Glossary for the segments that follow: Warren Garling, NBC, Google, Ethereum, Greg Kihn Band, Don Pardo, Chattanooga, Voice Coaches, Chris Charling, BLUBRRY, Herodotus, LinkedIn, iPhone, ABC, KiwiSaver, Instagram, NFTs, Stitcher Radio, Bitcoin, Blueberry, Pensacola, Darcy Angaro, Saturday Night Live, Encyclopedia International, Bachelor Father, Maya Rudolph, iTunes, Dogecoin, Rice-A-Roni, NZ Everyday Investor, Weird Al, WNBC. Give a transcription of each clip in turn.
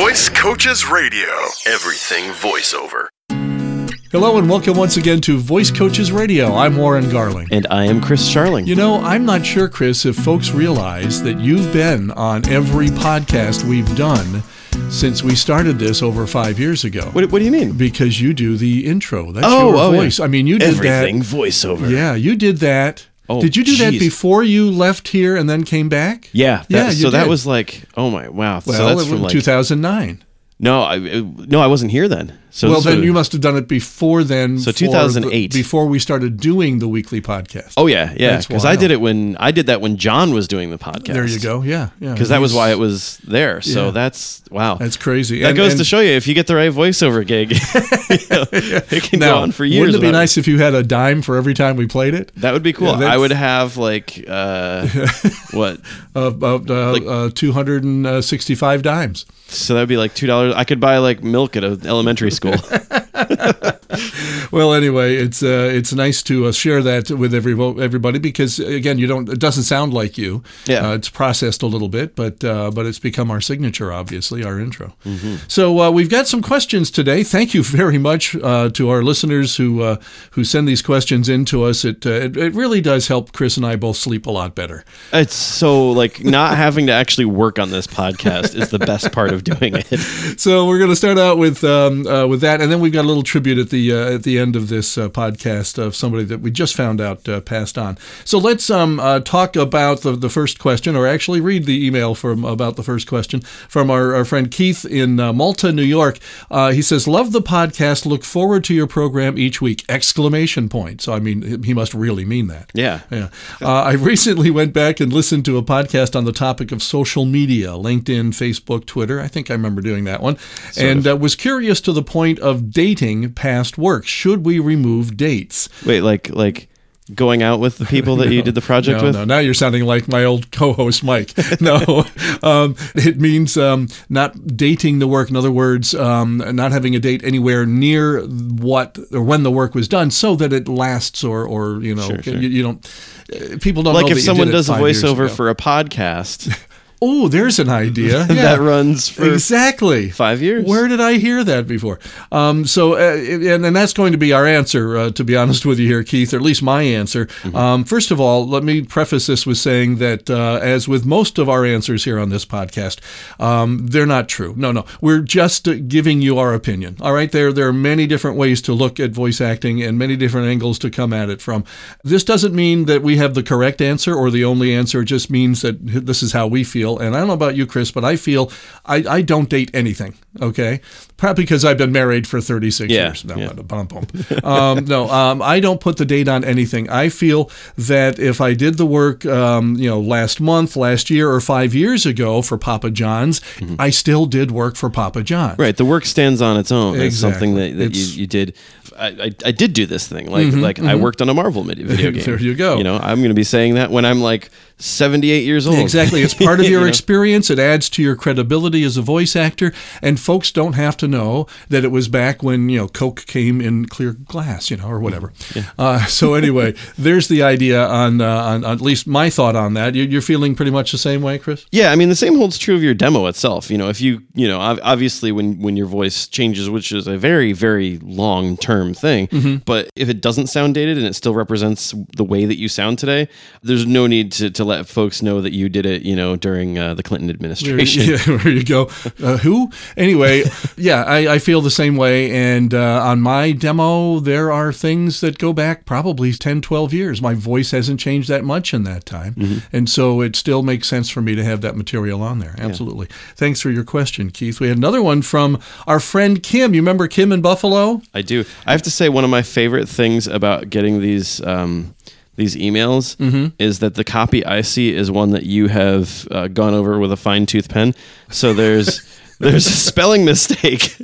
Voice Coaches Radio. Everything voiceover. Hello and welcome once again to Voice Coaches Radio. I'm Warren Garling. And I am Chris Charling. You know, I'm not sure, Chris, if folks realize that you've been on every podcast we've done since we started this over 5 years ago. What do you mean? Because you do the intro. That's your voice. Yeah. I mean, you did everything voiceover. Yeah, you did that. Oh, did you do that before you left here and then came back? Yeah. That was like, oh my, wow. Well, so that's from like 2009. No, I wasn't here then. So you must have done it before then. So 2008. Before we started doing the weekly podcast. Oh, yeah. Because I did that when John was doing the podcast. There you go, yeah. Because that was why it was there. So that's, wow. That's crazy. That goes to show you, if you get the right voiceover gig, it can go on for years. Wouldn't it be nice if you had a dime for every time we played it? That would be cool. Yeah, I would have like, what? About 265 dimes. So that would be like $2. I could buy like milk at an elementary school. Well, anyway, it's nice to share that with everybody because, again, it doesn't sound like you. Yeah. It's processed a little bit, but it's become our signature, obviously, our intro. Mm-hmm. So we've got some questions today. Thank you very much to our listeners who send these questions in to us. It really does help Chris and I both sleep a lot better. It's so, like, not having to actually work on this podcast is the best part of doing it. So we're going to start out with that, and then we've got a little tribute at the end of this podcast of somebody that we just found out passed on. So let's talk about the first question, or actually read the email about the first question from our friend Keith in Malta, New York. He says, "Love the podcast. Look forward to your program each week!" !" So I mean, he must really mean that. Yeah. I recently went back and listened to a podcast on the topic of social media, LinkedIn, Facebook, Twitter. I think I remember doing that one, was curious to the point of dating past work. Should we remove dates? Wait, like going out with the people that you did the project with? No, now you're sounding like my old co-host, Mike. No, it means not dating the work. In other words, not having a date anywhere near what or when the work was done, so that it lasts or you know, sure. You don't. People don't like know if that someone does a voiceover for a podcast. Oh, there's an idea. Yeah. That runs for exactly 5 years. Where did I hear that before? And that's going to be our answer, to be honest with you here, Keith, or at least my answer. Mm-hmm. First of all, let me preface this with saying that as with most of our answers here on this podcast, they're not true. No. We're just giving you our opinion. All right? There are many different ways to look at voice acting and many different angles to come at it from. This doesn't mean that we have the correct answer or the only answer. It just means that this is how we feel. And I don't know about you, Chris, but I feel I don't date anything, okay? Probably because I've been married for 36 years. No, yeah. Bump. I don't put the date on anything. I feel that if I did the work last month, last year, or 5 years ago for Papa John's, mm-hmm. I still did work for Papa John's. Right, the work stands on its own. Exactly. It's something that you did. I did do this thing. Mm-hmm. I worked on a Marvel video game. There you go. You know, I'm going to be saying that when I'm like 78 years old. Exactly. It's part of your experience. It adds to your credibility as a voice actor. And folks don't have to know that it was back when, Coke came in clear glass, or whatever. Yeah. So anyway, there's the idea on at least my thought on that. You're feeling pretty much the same way, Chris? Yeah. I mean, the same holds true of your demo itself. If obviously when your voice changes, which is a very, very long term thing, mm-hmm. but if it doesn't sound dated and it still represents the way that you sound today, there's no need to let folks know that you did it, during the Clinton administration. There you go. Who? Anyway, yeah, I feel the same way. And on my demo, there are things that go back probably 10, 12 years. My voice hasn't changed that much in that time. Mm-hmm. And so it still makes sense for me to have that material on there. Absolutely. Yeah. Thanks for your question, Keith. We had another one from our friend Kim. You remember Kim in Buffalo? I do. I have to say one of my favorite things about getting these emails mm-hmm. is that the copy I see is one that you have gone over with a fine-tooth pen. So there's a spelling mistake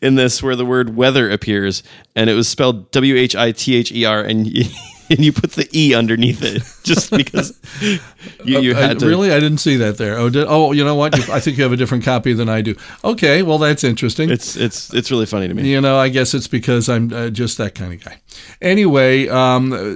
in this where the word weather appears, and it was spelled W-H-I-T-H-E-R, and you put the E underneath it. just because you had to. Really? I didn't see that there. Oh, you know what? I think you have a different copy than I do. Okay, well, that's interesting. It's really funny to me. You know, I guess it's because I'm just that kind of guy. Anyway,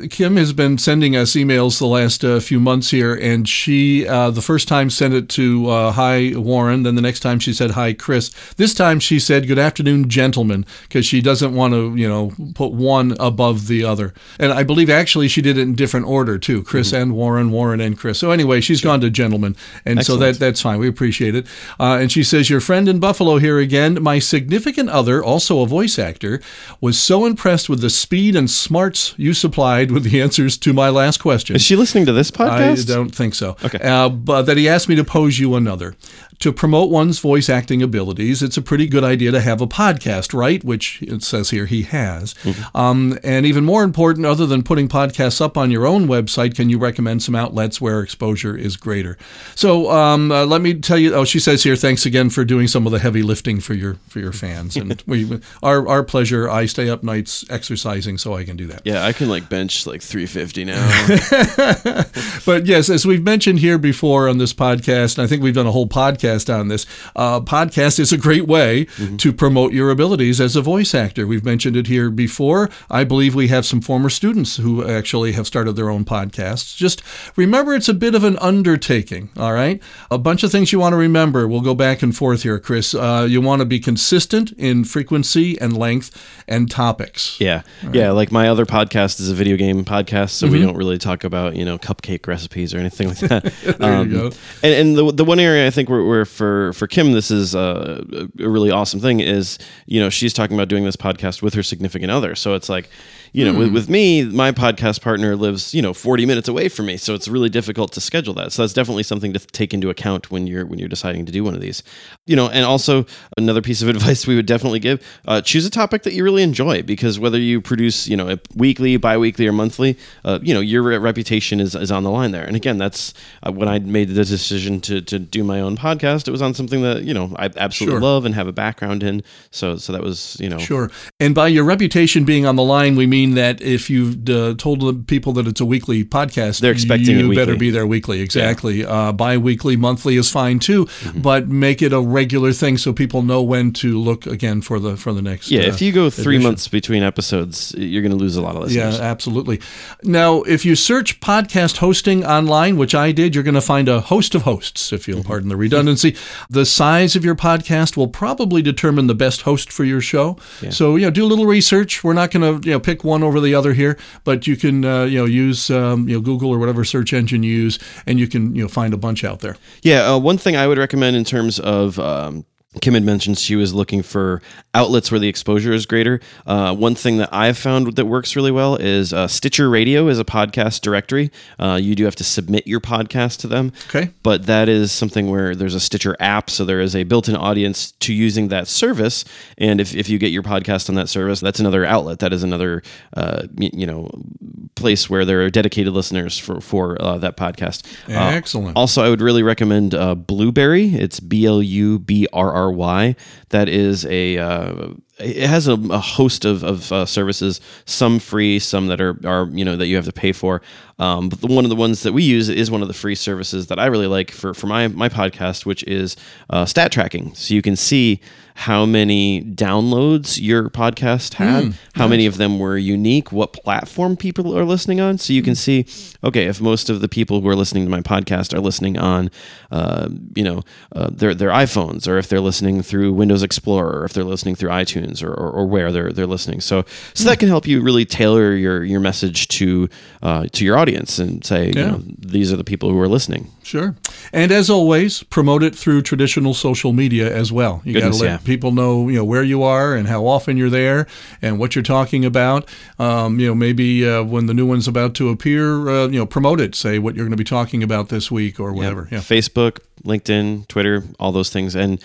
Kim has been sending us emails the last few months here, and she, the first time, sent it to hi, Warren. Then the next time she said, hi, Chris. This time she said, good afternoon, gentlemen, because she doesn't want to, you know, put one above the other. And I believe actually she did it in different order, too. Chris and Warren, Warren and Chris. So anyway, she's gone to gentlemen, and Excellent. So that's fine. We appreciate it. And she says, your friend in Buffalo here again. My significant other, also a voice actor, was so impressed with the speed and smarts you supplied with the answers to my last question. Is she listening to this podcast? I don't think so. Okay. But that he asked me to pose you another. To promote one's voice acting abilities, it's a pretty good idea to have a podcast, right? Which it says here he has. Mm-hmm. And even more important, other than putting podcasts up on your own website, can you recommend some outlets where exposure is greater? So let me tell you. Oh, she says here, thanks again for doing some of the heavy lifting for your fans. And our pleasure. I stay up nights exercising so I can do that. Yeah, I can bench 350 now. But yes, as we've mentioned here before on this podcast, and I think we've done a whole podcast on this. Podcast is a great way to promote your abilities as a voice actor. We've mentioned it here before. I believe we have some former students who actually have started their own podcasts. Just remember, it's a bit of an undertaking, all right? A bunch of things you want to remember. We'll go back and forth here, Chris. You want to be consistent in frequency and length and topics. Yeah. Right. Yeah, my other podcast is a video game podcast, so we don't really talk about, cupcake recipes or anything like that. There you go. And the one area I think where for Kim this is a really awesome thing is, she's talking about doing this podcast with her significant other. So it's with me, my podcast partner lives, 40 minutes away from me. So it's really difficult to schedule that. So that's definitely something to take into account when you're deciding to do one of these, and also another piece of advice we would definitely give, choose a topic that you really enjoy, because whether you produce, weekly, biweekly or monthly, your reputation is on the line there. And again, that's when I made the decision to do my own podcast, it was on something that, I absolutely love and have a background in. So that was, Sure. And by your reputation being on the line, we mean that if you've told the people that it's a weekly podcast, they're expecting you better be there weekly. Exactly. Yeah. Bi-weekly, monthly is fine too, but make it a regular thing so people know when to look again for the next. Yeah, if you go 3 months between episodes, you're going to lose a lot of listeners. Yeah, absolutely. Now, if you search podcast hosting online, which I did, you're going to find a host of hosts, if you'll pardon the redundancy. The size of your podcast will probably determine the best host for your show. Yeah. So, do a little research. We're not going to pick one over the other here, but you can use Google or whatever search engine you use, and you can find a bunch out there. Yeah, one thing I would recommend in terms of Kim had mentioned she was looking for outlets where the exposure is greater. One thing that I've found that works really well is Stitcher Radio is a podcast directory. You do have to submit your podcast to them. Okay. But that is something where there's a Stitcher app, so there is a built-in audience to using that service. And if you get your podcast on that service, that's another outlet. That is another place where there are dedicated listeners for that podcast. Excellent. Also, I would really recommend Blueberry. It's BLUBRRY. That is it has a host of services, some free, some that are that you have to pay for. But one of the ones that we use is one of the free services that I really like for my podcast, which is stat tracking. So you can see how many downloads your podcast had, how many of them were unique, what platform people are listening on. So you can see, okay, if most of the people who are listening to my podcast are listening on, their iPhones, or if they're listening through Windows Explorer, or if they're listening through iTunes. Or where they're listening, so that can help you really tailor your message to your audience and say these are the people who are listening. Sure, and as always, promote it through traditional social media as well. You got to let people know where you are and how often you're there and what you're talking about. Maybe when the new one's about to appear, promote it. Say what you're going to be talking about this week or whatever. Yeah. Facebook, LinkedIn, Twitter, all those things, and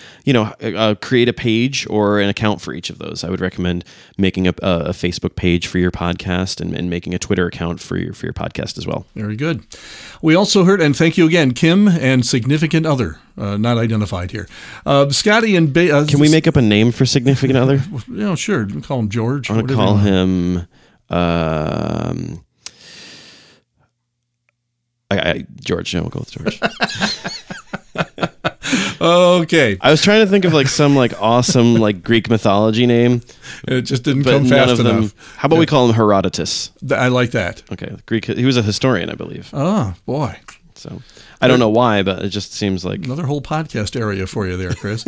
create a page or an account for each of those. I would recommend making a Facebook page for your podcast and making a Twitter account for your podcast as well. Very good. We also heard, and thank you again, Kim and significant other. Not identified here. Scotty and can we make up a name for significant other? Yeah, sure. We'll call him George. I'm gonna call him George. I will go with George. Okay. I was trying to think of like some like awesome like Greek mythology name. It just didn't come fast enough. How about we call him Herodotus? I like that. Okay, Greek. He was a historian, I believe. Oh boy. So I don't know why, but it just seems like another whole podcast area for you there, Chris.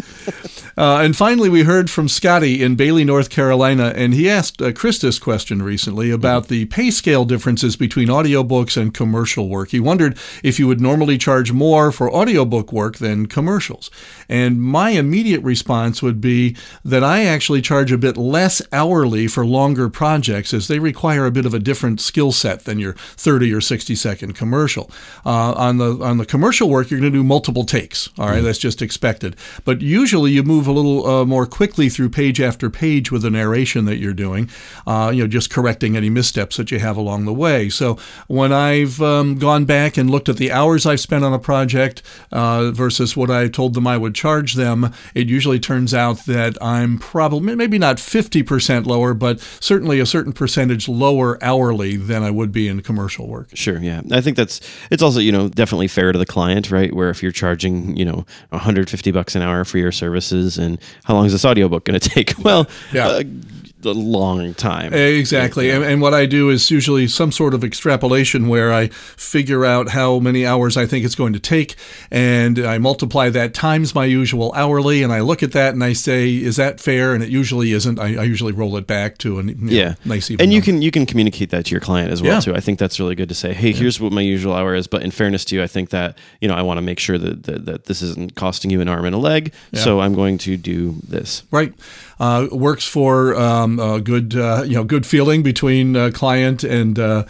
And finally, we heard from Scotty in Bailey, North Carolina, and he asked Chris this question recently about the pay scale differences between audiobooks and commercial work. He wondered if you would normally charge more for audiobook work than commercials. And my immediate response would be that I actually charge a bit less hourly for longer projects, as they require a bit of a different skill set than your 30 or 60-second commercial. On the commercial work, you're going to do multiple takes. All right, that's just expected. But usually you move a little more quickly through page after page with the narration that you're doing, just correcting any missteps that you have along the way. So when I've gone back and looked at the hours I've spent on a project versus what I told them I would charge them, it usually turns out that I'm probably maybe not 50% lower, but certainly a certain percentage lower hourly than I would be in commercial work. Sure, yeah. I think it's also, definitely fair to the client, right? Where if you're charging, $150 an hour for your services, and how long is this audiobook going to take? Well, yeah. A long time. Exactly. And what I do is usually some sort of extrapolation where I figure out how many hours I think it's going to take, and I multiply that times my usual hourly, and I look at that and I say, is that fair? And it usually isn't. I usually roll it back to nice even. And you can communicate that to your client as well, too. I think that's really good to say, hey, here's what my usual hour is, but in fairness to you, I think that, I want to make sure that this isn't costing you an arm and a leg, so I'm going to do this. Right. Works for good feeling between client and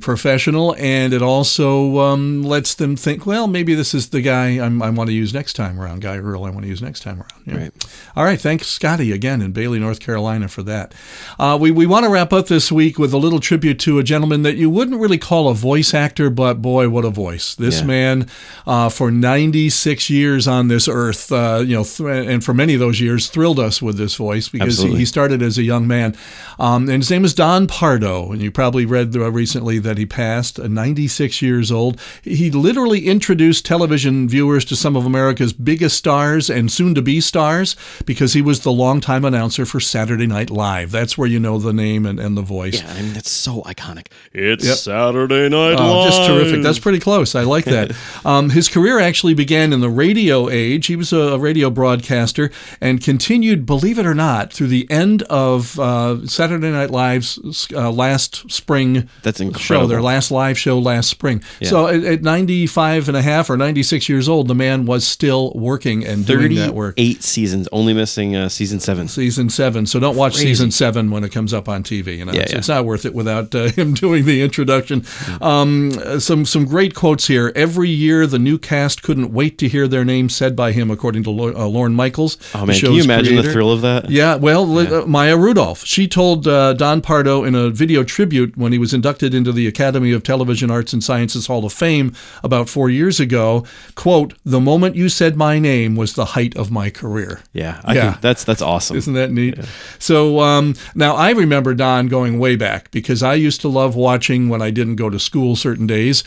professional, and it also lets them think, well, maybe this is the guy I want to use next time around, guy or girl I want to use next time around. Yeah. Right. All right, thanks, Scotty, again in Bailey, North Carolina, for that. We want to wrap up this week with a little tribute to a gentleman that you wouldn't really call a voice actor, but boy, what a voice! This man, for 96 years on this earth, and for many of those years, thrilled us with this voice, because he started as a young man. And his name is Don Pardo, and you probably read recently that he passed, 96 years old. He literally introduced television viewers to some of America's biggest stars and soon-to-be stars, because he was the longtime announcer for Saturday Night Live. That's where you know the name and the voice. Yeah, I mean, that's so iconic. It's Saturday Night Live. Just terrific. That's pretty close. I like that. His career actually began in the radio age. He was a radio broadcaster and continued, believe it or not, through the end of Saturday Night Live's last spring show, their last live show last spring. Yeah. So at 95 and a half or 96 years old, the man was still working and doing that work. 38 seasons, only missing season 7. Season 7. So don't watch season 7 when it comes up on TV. It's not worth it without him doing the introduction. Some great quotes here. Every year, the new cast couldn't wait to hear their names said by him, according to Lorne Michaels. Oh, man, can you imagine the thrill of that? Yeah, Maya Rudolph. She told Don Pardo in a video tribute when he was inducted into the Academy of Television Arts and Sciences Hall of Fame about 4 years ago, quote, "The moment you said my name was the height of my career." Yeah, I think that's awesome. Isn't that neat? Yeah. So now I remember Don going way back, because I used to love watching, when I didn't go to school certain days,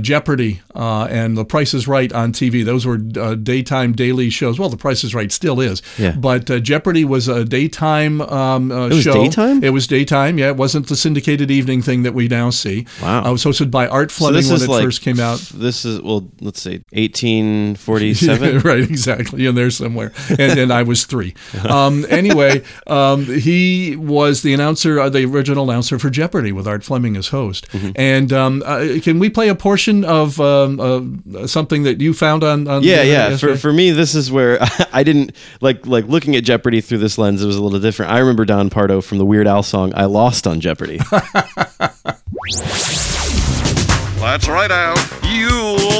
Jeopardy and The Price is Right on TV. Those were daytime daily shows. Well, The Price is Right still is, but Jeopardy was a daytime show. It was daytime? It was daytime, yeah. It wasn't the syndicated evening thing that we now see. Wow. It was hosted by Art Fleming first came out. This is, 1847? Yeah, right, exactly, in there somewhere. And I was 3. Anyway, he was the original announcer for Jeopardy with Art Fleming as host. And can we play a portion of something that you found on for me, this is where I didn't, like looking at Jeopardy through this lens, it was a little different. I remember Don Pardo from the Weird Al song, "I Lost on Jeopardy." That's right, Al. You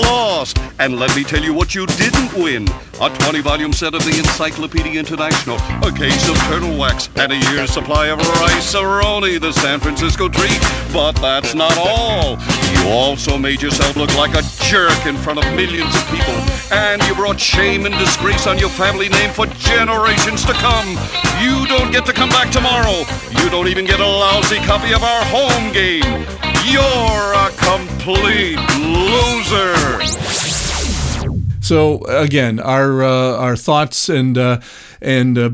lost. And let me tell you what you didn't win. A 20-volume set of the Encyclopedia International, a case of turtle wax, and a year's supply of Rice-A-Roni, the San Francisco treat. But that's not all. You also made yourself look like a jerk in front of millions of people. And you brought shame and disgrace on your family name for generations to come. You don't get to come back tomorrow. You don't even get a lousy copy of our home game. You're a complete loser. So again, our thoughts and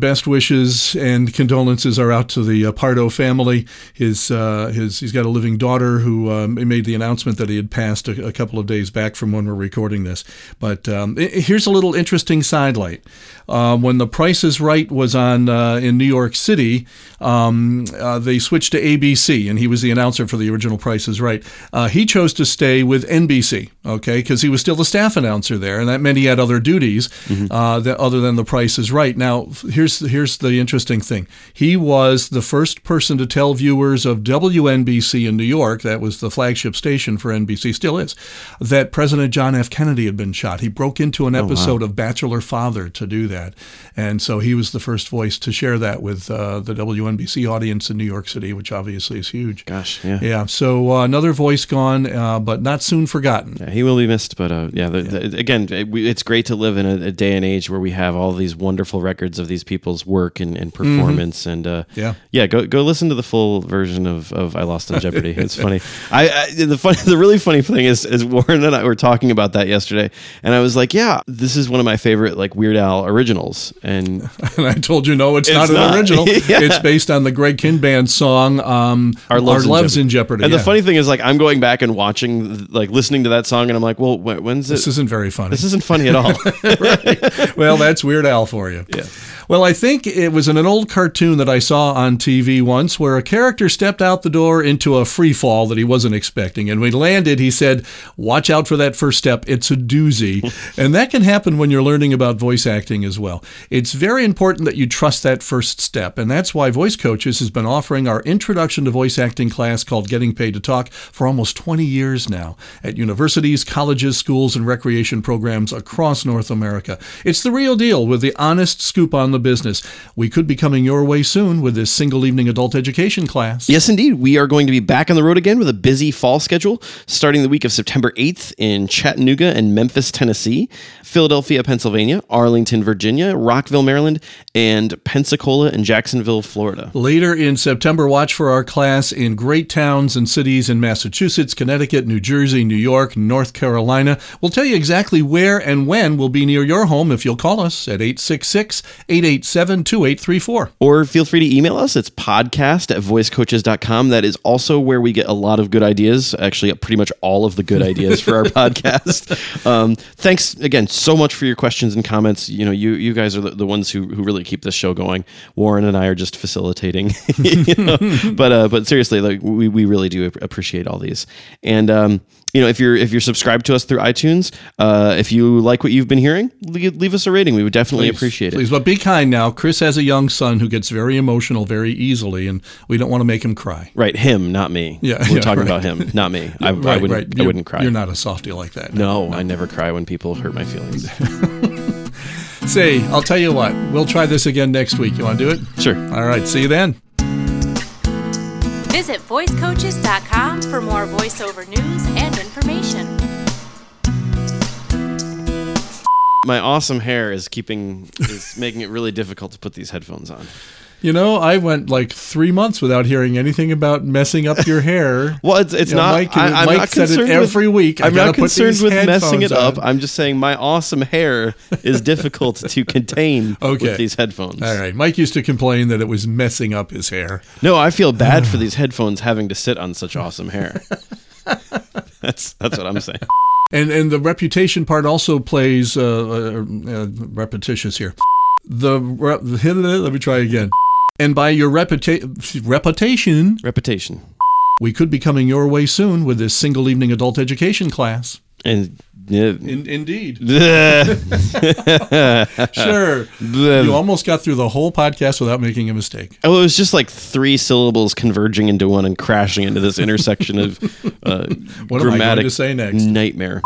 best wishes and condolences are out to the Pardo family. He's got a living daughter who made the announcement that he had passed a couple of days back from when we're recording this. But here's a little interesting sidelight. When The Price is Right was on in New York City, they switched to ABC, and he was the announcer for the original Price is Right. He chose to stay with NBC, okay, because he was still the staff announcer there, and that meant he had other duties that other than The Price is Right. Now, here's the interesting thing. He was the first person to tell viewers of WNBC in New York, that was the flagship station for NBC, still is, that President John F. Kennedy had been shot. He broke into an episode of Bachelor Father to do that. And so he was the first voice to share that with the WNBC audience in New York City, which obviously is huge. Gosh, yeah. Yeah, so another voice gone, but not soon forgotten. Yeah, he will be missed, but again, it's great to live in a day and age where we have all these wonderful records of these people's work and performance, and go listen to the full version of I Lost on Jeopardy. It's funny. The really funny thing is Warren and I were talking about that yesterday, and I was like, yeah, this is one of my favorite like Weird Al originals, and I told you no, it's not an original. Yeah. It's based on the Greg Kihn Band song Our Love's in Jeopardy. And the funny thing is, like, I'm going back and watching, like, listening to that song, and I'm like, well, when's it? This isn't very funny. This isn't funny at all. Right. Well, that's Weird Al for you. Yeah. Well, I think it was in an old cartoon that I saw on TV once where a character stepped out the door into a free fall that he wasn't expecting. And when he landed, he said, watch out for that first step. It's a doozy. And that can happen when you're learning about voice acting as well. It's very important that you trust that first step. And that's why Voice Coaches has been offering our introduction to voice acting class called Getting Paid to Talk for almost 20 years now at universities, colleges, schools, and recreation programs across North America. It's the real deal with the honest scoop on the business. We could be coming your way soon with this single evening adult education class. Yes, indeed. We are going to be back on the road again with a busy fall schedule, starting the week of September 8th in Chattanooga and Memphis, Tennessee, Philadelphia, Pennsylvania, Arlington, Virginia, Rockville, Maryland, and Pensacola and Jacksonville, Florida. Later in September, watch for our class in great towns and cities in Massachusetts, Connecticut, New Jersey, New York, North Carolina. We'll tell you exactly where and when we'll be near your home if you'll call us at 866-887-2834. Or feel free to email us. It's podcast@voicecoaches.com. That is also where we get a lot of good ideas, actually pretty much all of the good ideas for our podcast. Thanks again so much for your questions and comments. You know, you guys are the ones who really keep this show going. Warren and I are just facilitating. You know? But seriously, like, we really do appreciate all these. And you know, if you're subscribed to us through iTunes, if you like what you've been hearing, leave us a rating. We would definitely appreciate it. Please, but be kind now. Chris has a young son who gets very emotional very easily, and we don't want to make him cry. Right, him, not me. Yeah, We're talking about him, not me. I wouldn't cry. You're not a softie like that. No, I never cry when people hurt my feelings. See, I'll tell you what. We'll try this again next week. You want to do it? Sure. All right, see you then. Visit voicecoaches.com for more voiceover news and information. My awesome hair is making it really difficult to put these headphones on. You know, I went like 3 months without hearing anything about messing up your hair. Well, it's not. I'm not concerned every week. I'm not concerned with messing it up. I'm just saying my awesome hair is difficult to contain with these headphones. All right. Mike used to complain that it was messing up his hair. No, I feel bad for these headphones having to sit on such awesome hair. That's what I'm saying. And the reputation part also plays repetitious here. Let me try again. And by your reputation, we could be coming your way soon with this single evening adult education class. And indeed, sure. You almost got through the whole podcast without making a mistake. Oh, it was just like three syllables converging into one and crashing into this intersection of what am I going to say next? Nightmare.